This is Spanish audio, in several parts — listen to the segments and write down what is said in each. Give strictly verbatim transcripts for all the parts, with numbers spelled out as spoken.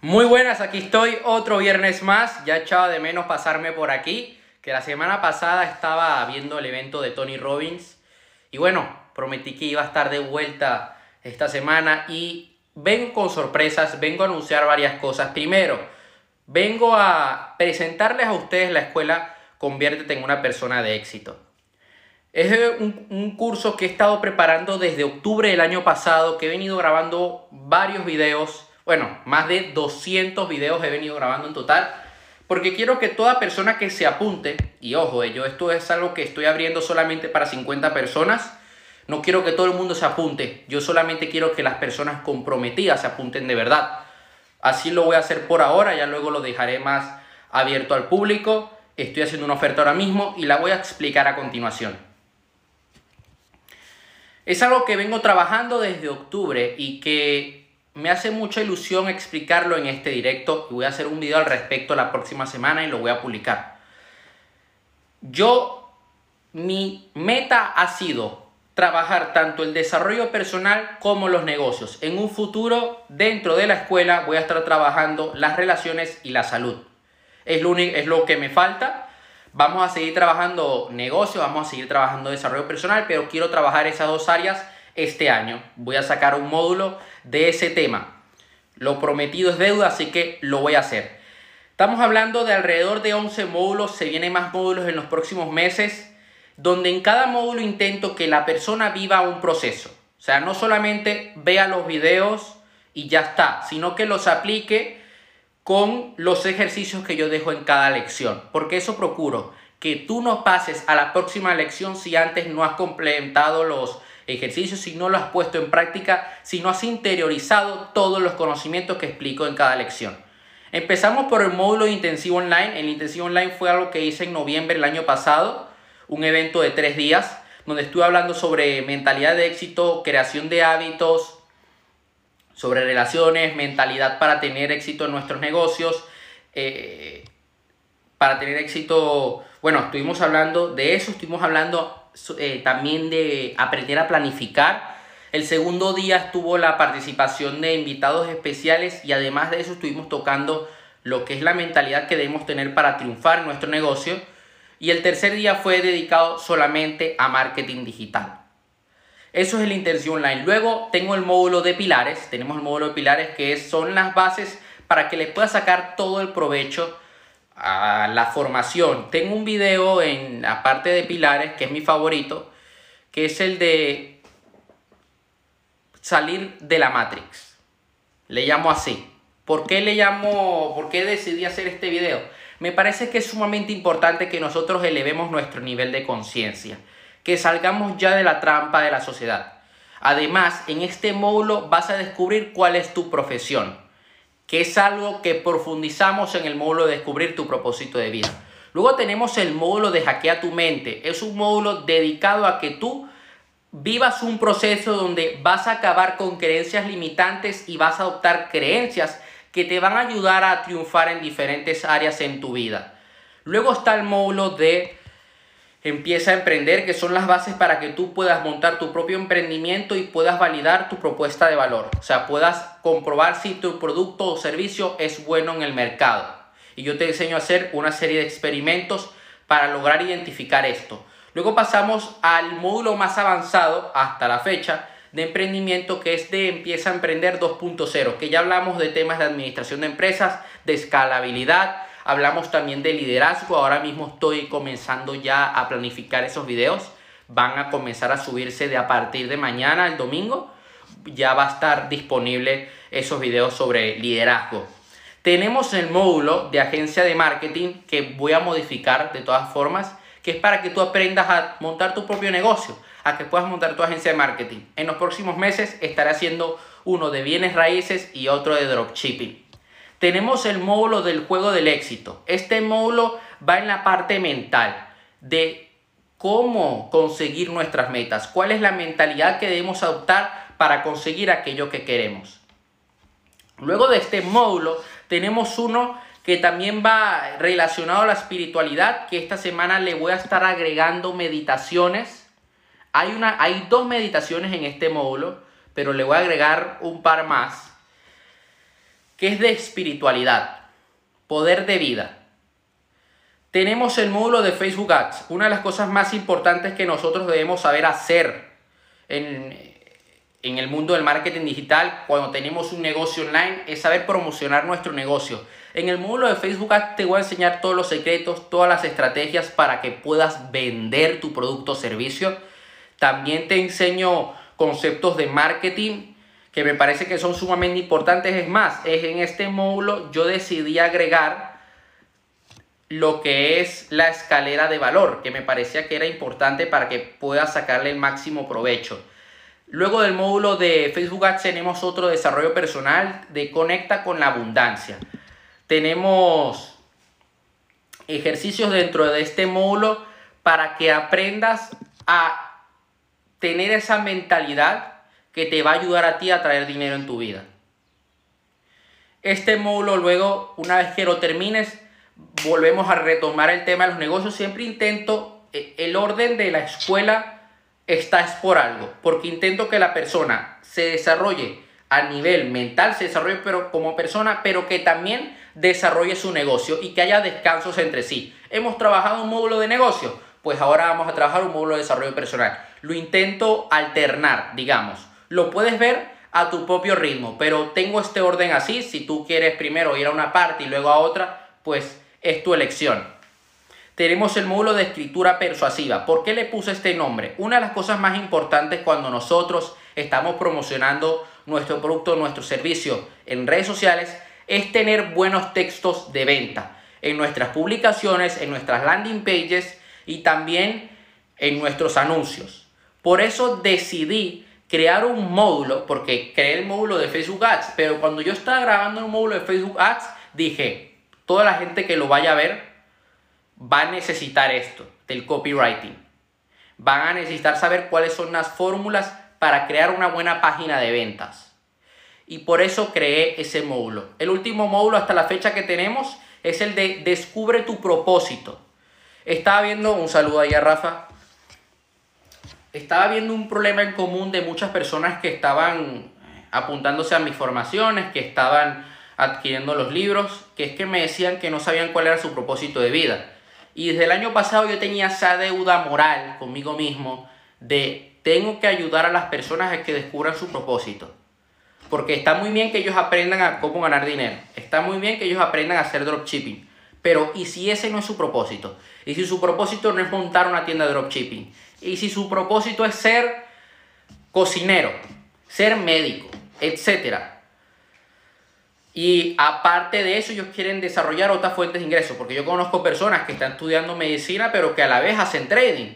Muy buenas, aquí estoy otro viernes más. Ya echaba de menos pasarme por aquí, que la semana pasada estaba viendo el evento de Tony Robbins. Y bueno, prometí que iba a estar de vuelta esta semana y vengo con sorpresas, vengo a anunciar varias cosas. Primero, vengo a presentarles a ustedes la escuela Conviértete en una persona de éxito. Es un, un curso que he estado preparando desde octubre del año pasado, que he venido grabando varios videos. Bueno, más de doscientos videos he venido grabando en total, porque quiero que toda persona que se apunte, y ojo, yo esto es algo que estoy abriendo solamente para cincuenta personas, no quiero que todo el mundo se apunte, yo solamente quiero que las personas comprometidas se apunten de verdad. Así lo voy a hacer por ahora, ya luego lo dejaré más abierto al público. Estoy haciendo una oferta ahora mismo y la voy a explicar a continuación. Es algo que vengo trabajando desde octubre y que me hace mucha ilusión explicarlo en este directo, y voy a hacer un video al respecto la próxima semana y lo voy a publicar. Yo, mi meta ha sido trabajar tanto el desarrollo personal como los negocios. En un futuro, dentro de la escuela, voy a estar trabajando las relaciones y la salud. Es lo, es lo que me falta. Vamos a seguir trabajando negocios, vamos a seguir trabajando desarrollo personal, pero quiero trabajar esas dos áreas. Este año voy a sacar un módulo de ese tema. Lo prometido es deuda, así que lo voy a hacer. Estamos hablando de alrededor de once módulos. Se vienen más módulos en los próximos meses, donde en cada módulo intento que la persona viva un proceso. O sea, no solamente vea los videos y ya está, sino que los aplique con los ejercicios que yo dejo en cada lección. Porque eso procuro, que tú no pases a la próxima lección si antes no has complementado los ejercicios, si no lo has puesto en práctica, si no has interiorizado todos los conocimientos que explico en cada lección. Empezamos por el módulo de intensivo online. El intensivo online fue algo que hice en noviembre del año pasado, un evento de tres días, donde estuve hablando sobre mentalidad de éxito, creación de hábitos, sobre relaciones, mentalidad para tener éxito en nuestros negocios, eh, para tener éxito. Bueno, estuvimos hablando de eso, estuvimos hablando Eh, también de aprender a planificar. El segundo día estuvo la participación de invitados especiales, y además de eso estuvimos tocando lo que es la mentalidad que debemos tener para triunfar en nuestro negocio. Y el tercer día fue dedicado solamente a marketing digital. Eso es el intensivo online. Luego tengo el módulo de pilares. Tenemos el módulo de pilares, que son las bases para que les pueda sacar todo el provecho a la formación. Tengo un video en la parte de pilares que es mi favorito, que es el de salir de la Matrix. Le llamo así. ¿Por qué le llamo? ¿Por qué decidí hacer este video? Me parece que es sumamente importante que nosotros elevemos nuestro nivel de conciencia, que salgamos ya de la trampa de la sociedad. Además, en este módulo vas a descubrir cuál es tu profesión, que es algo que profundizamos en el módulo de descubrir tu propósito de vida. Luego tenemos el módulo de hackea tu mente. Es un módulo dedicado a que tú vivas un proceso donde vas a acabar con creencias limitantes y vas a adoptar creencias que te van a ayudar a triunfar en diferentes áreas en tu vida. Luego está el módulo de empieza a emprender, que son las bases para que tú puedas montar tu propio emprendimiento y puedas validar tu propuesta de valor. O sea, puedas comprobar si tu producto o servicio es bueno en el mercado. Y yo te enseño a hacer una serie de experimentos para lograr identificar esto. Luego pasamos al módulo más avanzado hasta la fecha de emprendimiento, que es de empieza a emprender dos punto cero, que ya hablamos de temas de administración de empresas, de escalabilidad. Hablamos también de liderazgo. Ahora mismo estoy comenzando ya a planificar esos videos. Van a comenzar a subirse de a partir de mañana, el domingo. Ya va a estar disponible esos videos sobre liderazgo. Tenemos el módulo de agencia de marketing, que voy a modificar de todas formas, que es para que tú aprendas a montar tu propio negocio, a que puedas montar tu agencia de marketing. En los próximos meses estaré haciendo uno de bienes raíces y otro de dropshipping. Tenemos el módulo del juego del éxito. Este módulo va en la parte mental de cómo conseguir nuestras metas. ¿Cuál es la mentalidad que debemos adoptar para conseguir aquello que queremos? Luego de este módulo tenemos uno que también va relacionado a la espiritualidad, que esta semana le voy a estar agregando meditaciones. Hay, una, hay dos meditaciones en este módulo, pero le voy a agregar un par más. que es de espiritualidad, poder de vida. Tenemos el módulo de Facebook Ads, una de las cosas más importantes que nosotros debemos saber hacer en, en el mundo del marketing digital cuando tenemos un negocio online, es saber promocionar nuestro negocio. En el módulo de Facebook Ads te voy a enseñar todos los secretos, todas las estrategias para que puedas vender tu producto o servicio. También te enseño conceptos de marketing que me parece que son sumamente importantes. Es más, es en este módulo yo decidí agregar lo que es la escalera de valor, que me parecía que era importante para que puedas sacarle el máximo provecho. Luego del módulo de Facebook Ads tenemos otro desarrollo personal de Conecta con la Abundancia. Tenemos ejercicios dentro de este módulo para que aprendas a tener esa mentalidad que te va a ayudar a ti a traer dinero en tu vida. Este módulo luego, una vez que lo termines, volvemos a retomar el tema de los negocios. Siempre intento, el orden de la escuela está es por algo, porque intento que la persona se desarrolle a nivel mental, se desarrolle pero como persona, pero que también desarrolle su negocio y que haya descansos entre sí. Hemos trabajado un módulo de negocios, pues ahora vamos a trabajar un módulo de desarrollo personal. Lo intento alternar, digamos. Lo puedes ver a tu propio ritmo, pero tengo este orden así. Si tú quieres primero ir a una parte y luego a otra, pues es tu elección. Tenemos el módulo de escritura persuasiva. ¿Por qué le puse este nombre? Una de las cosas más importantes cuando nosotros estamos promocionando nuestro producto, nuestro servicio en redes sociales, es tener buenos textos de venta en nuestras publicaciones, en nuestras landing pages y también en nuestros anuncios. Por eso decidí crear un módulo, porque creé el módulo de Facebook Ads, pero cuando yo estaba grabando un módulo de Facebook Ads, dije, toda la gente que lo vaya a ver va a necesitar esto, del copywriting. Van a necesitar saber cuáles son las fórmulas para crear una buena página de ventas. Y por eso creé ese módulo. El último módulo hasta la fecha que tenemos es el de Descubre tu propósito. Estaba viendo, un saludo ahí a Rafa. Estaba viendo un problema en común de muchas personas que estaban apuntándose a mis formaciones, que estaban adquiriendo los libros, que es que me decían que no sabían cuál era su propósito de vida. Y desde el año pasado yo tenía esa deuda moral conmigo mismo de tengo que ayudar a las personas a que descubran su propósito. Porque está muy bien que ellos aprendan a cómo ganar dinero, está muy bien que ellos aprendan a hacer dropshipping, pero ¿y si ese no es su propósito? ¿Y si su propósito no es montar una tienda de dropshipping? ¿Y si su propósito es ser cocinero, ser médico, etcétera? Y aparte de eso, ellos quieren desarrollar otras fuentes de ingresos. Porque yo conozco personas que están estudiando medicina, pero que a la vez hacen trading.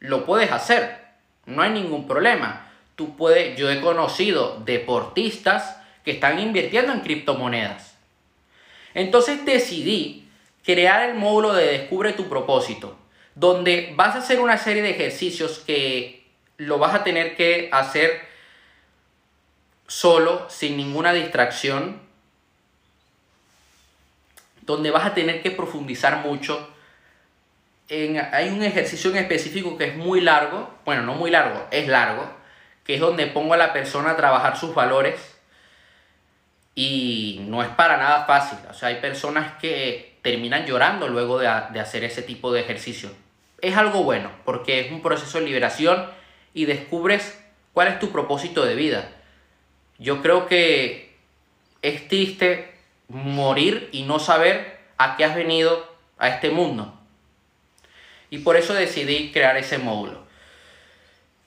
Lo puedes hacer. No hay ningún problema. Tú puedes, yo he conocido deportistas que están invirtiendo en criptomonedas. Entonces decidí crear el módulo de Descubre tu propósito, donde vas a hacer una serie de ejercicios que lo vas a tener que hacer solo, sin ninguna distracción, donde vas a tener que profundizar mucho. En, hay un ejercicio en específico que es muy largo, bueno, no muy largo, es largo, que es donde pongo a la persona a trabajar sus valores y no es para nada fácil. O sea, hay personas que terminan llorando luego de, de hacer ese tipo de ejercicio. Es algo bueno porque es un proceso de liberación y descubres cuál es tu propósito de vida. Yo creo que es triste morir y no saber a qué has venido a este mundo. Y por eso decidí crear ese módulo.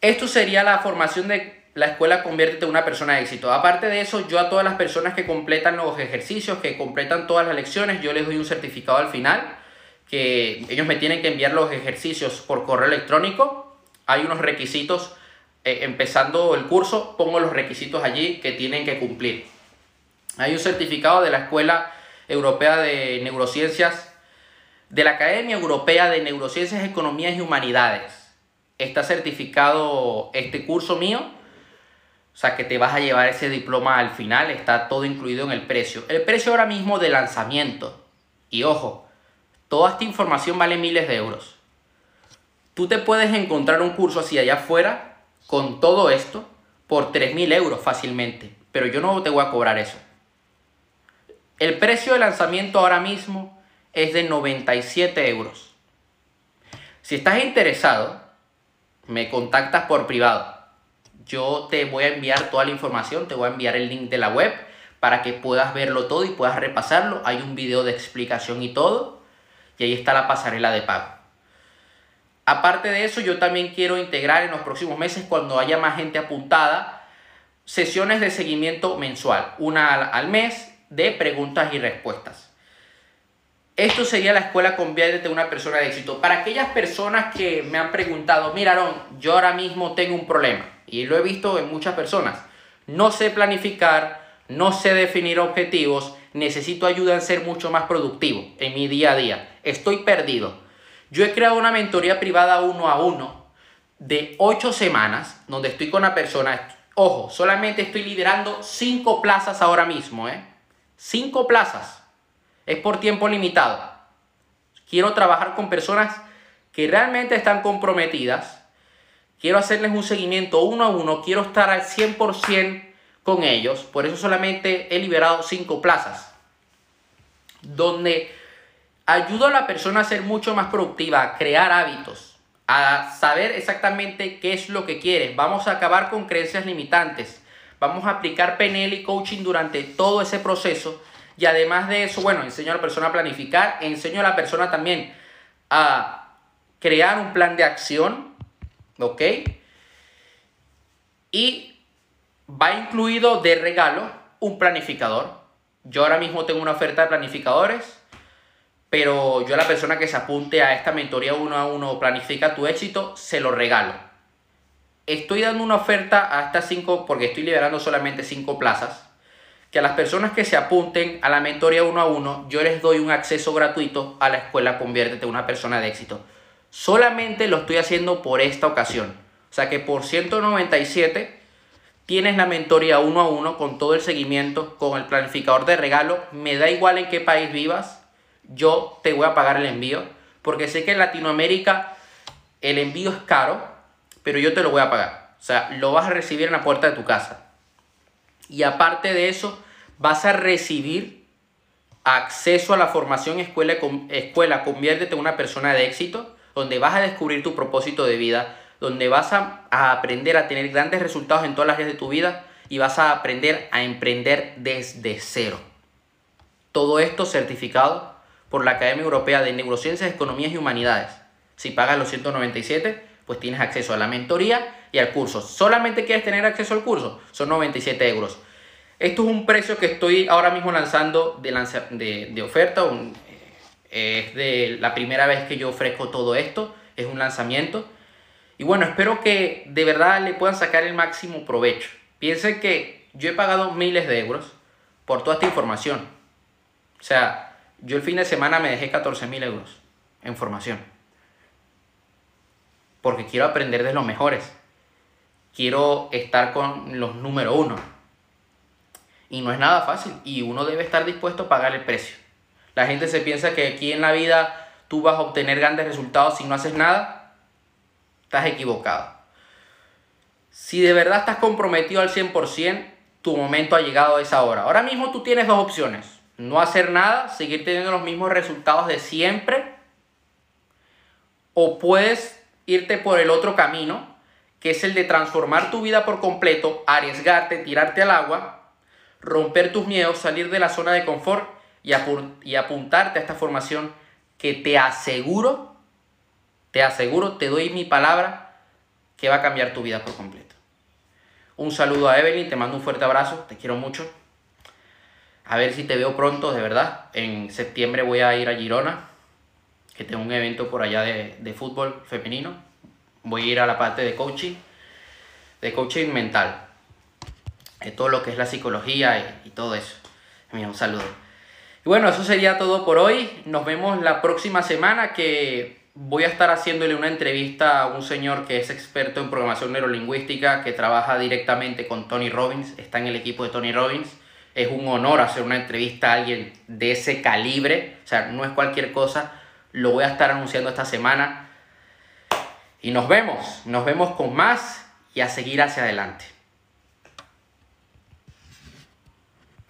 Esto sería la formación de la escuela Conviértete en una persona de éxito. Aparte de eso, yo a todas las personas que completan los ejercicios, que completan todas las lecciones, yo les doy un certificado al final, que ellos me tienen que enviar los ejercicios por correo electrónico. Hay unos requisitos, eh, empezando el curso, pongo los requisitos allí que tienen que cumplir. Hay un certificado de la Escuela Europea de Neurociencias, de la Academia Europea de Neurociencias, Economía y Humanidades. Está certificado este curso mío, o sea que te vas a llevar ese diploma al final, está todo incluido en el precio. El precio ahora mismo de lanzamiento, y ojo, toda esta información vale miles de euros. Tú te puedes encontrar un curso así allá afuera, con todo esto, por tres mil euros fácilmente, pero yo no te voy a cobrar eso. El precio de lanzamiento ahora mismo es de noventa y siete euros. Si estás interesado, me contactas por privado. Yo te voy a enviar toda la información, te voy a enviar el link de la web para que puedas verlo todo y puedas repasarlo. Hay un video de explicación y todo. Y ahí está la pasarela de pago. Aparte de eso, yo también quiero integrar en los próximos meses, cuando haya más gente apuntada, sesiones de seguimiento mensual, una al mes, de preguntas y respuestas. Esto sería la escuela Conviértete en una persona de éxito. Para aquellas personas que me han preguntado, miraron, yo ahora mismo tengo un problema, y lo he visto en muchas personas, no sé planificar, no sé definir objetivos, necesito ayuda en ser mucho más productivo en mi día a día, estoy perdido. Yo he creado una mentoría privada uno a uno de ocho semanas donde estoy con la persona. Ojo, solamente estoy liderando cinco plazas ahora mismo. ¿eh? cinco plazas. Es por tiempo limitado. Quiero trabajar con personas que realmente están comprometidas. Quiero hacerles un seguimiento uno a uno. Quiero estar al cien por ciento con ellos. Por eso solamente he liberado cinco plazas. Donde ayudo a la persona a ser mucho más productiva, a crear hábitos, a saber exactamente qué es lo que quiere. Vamos a acabar con creencias limitantes. Vamos a aplicar P N L y coaching durante todo ese proceso. Y además de eso, bueno, enseño a la persona a planificar. Enseño a la persona también a crear un plan de acción. ¿Ok? Y va incluido de regalo un planificador. Yo ahora mismo tengo una oferta de planificadores. Pero yo a la persona que se apunte a esta mentoría uno a uno, planifica tu éxito, se lo regalo. Estoy dando una oferta a estas cinco, porque estoy liberando solamente cinco plazas. Que a las personas que se apunten a la mentoría uno a uno, yo les doy un acceso gratuito a la escuela Conviértete en una persona de éxito. Solamente lo estoy haciendo por esta ocasión. O sea que por ciento noventa y siete tienes la mentoría uno a uno con todo el seguimiento, con el planificador de regalo. Me da igual en qué país vivas. Yo te voy a pagar el envío, porque sé que en Latinoamérica el envío es caro, pero yo te lo voy a pagar. O sea, lo vas a recibir en la puerta de tu casa. Y aparte de eso, vas a recibir acceso a la formación Escuela, escuela Conviértete en una persona de éxito, donde vas a descubrir tu propósito de vida, donde vas a, a aprender a tener grandes resultados en todas las áreas de tu vida y vas a aprender a emprender desde cero. Todo esto certificado por la Academia Europea de Neurociencias, Economía y Humanidades. Si pagas los ciento noventa y siete, pues tienes acceso a la mentoría y al curso. ¿Solamente quieres tener acceso al curso? Son noventa y siete euros. Esto es un precio que estoy ahora mismo lanzando de, lanza de, de oferta. Un, eh, es de la primera vez que yo ofrezco todo esto. Es un lanzamiento. Y bueno, espero que de verdad le puedan sacar el máximo provecho. Piensen que yo he pagado miles de euros por toda esta información. O sea, yo el fin de semana me dejé catorce mil euros en formación. Porque quiero aprender de los mejores. Quiero estar con los número uno. Y no es nada fácil. Y uno debe estar dispuesto a pagar el precio. La gente se piensa que aquí en la vida tú vas a obtener grandes resultados si no haces nada. Estás equivocado. Si de verdad estás comprometido al cien por ciento, tu momento ha llegado a esa hora. Ahora mismo tú tienes dos opciones. No hacer nada, seguir teniendo los mismos resultados de siempre. O puedes irte por el otro camino, que es el de transformar tu vida por completo, arriesgarte, tirarte al agua, romper tus miedos, salir de la zona de confort y, apu- y apuntarte a esta formación que te aseguro, te aseguro, te doy mi palabra, que va a cambiar tu vida por completo. Un saludo a Evelyn, te mando un fuerte abrazo, te quiero mucho. A ver si te veo pronto, de verdad. En septiembre voy a ir a Girona, que tengo un evento por allá de, de fútbol femenino. Voy a ir a la parte de coaching, de coaching mental. De todo lo que es la psicología y, y todo eso. Mira, un saludo. Y bueno, eso sería todo por hoy. Nos vemos la próxima semana, que voy a estar haciéndole una entrevista a un señor que es experto en programación neurolingüística, que trabaja directamente con Tony Robbins. Está en el equipo de Tony Robbins. Es un honor hacer una entrevista a alguien de ese calibre. O sea, no es cualquier cosa. Lo voy a estar anunciando esta semana. Y nos vemos. Nos vemos con más y a seguir hacia adelante.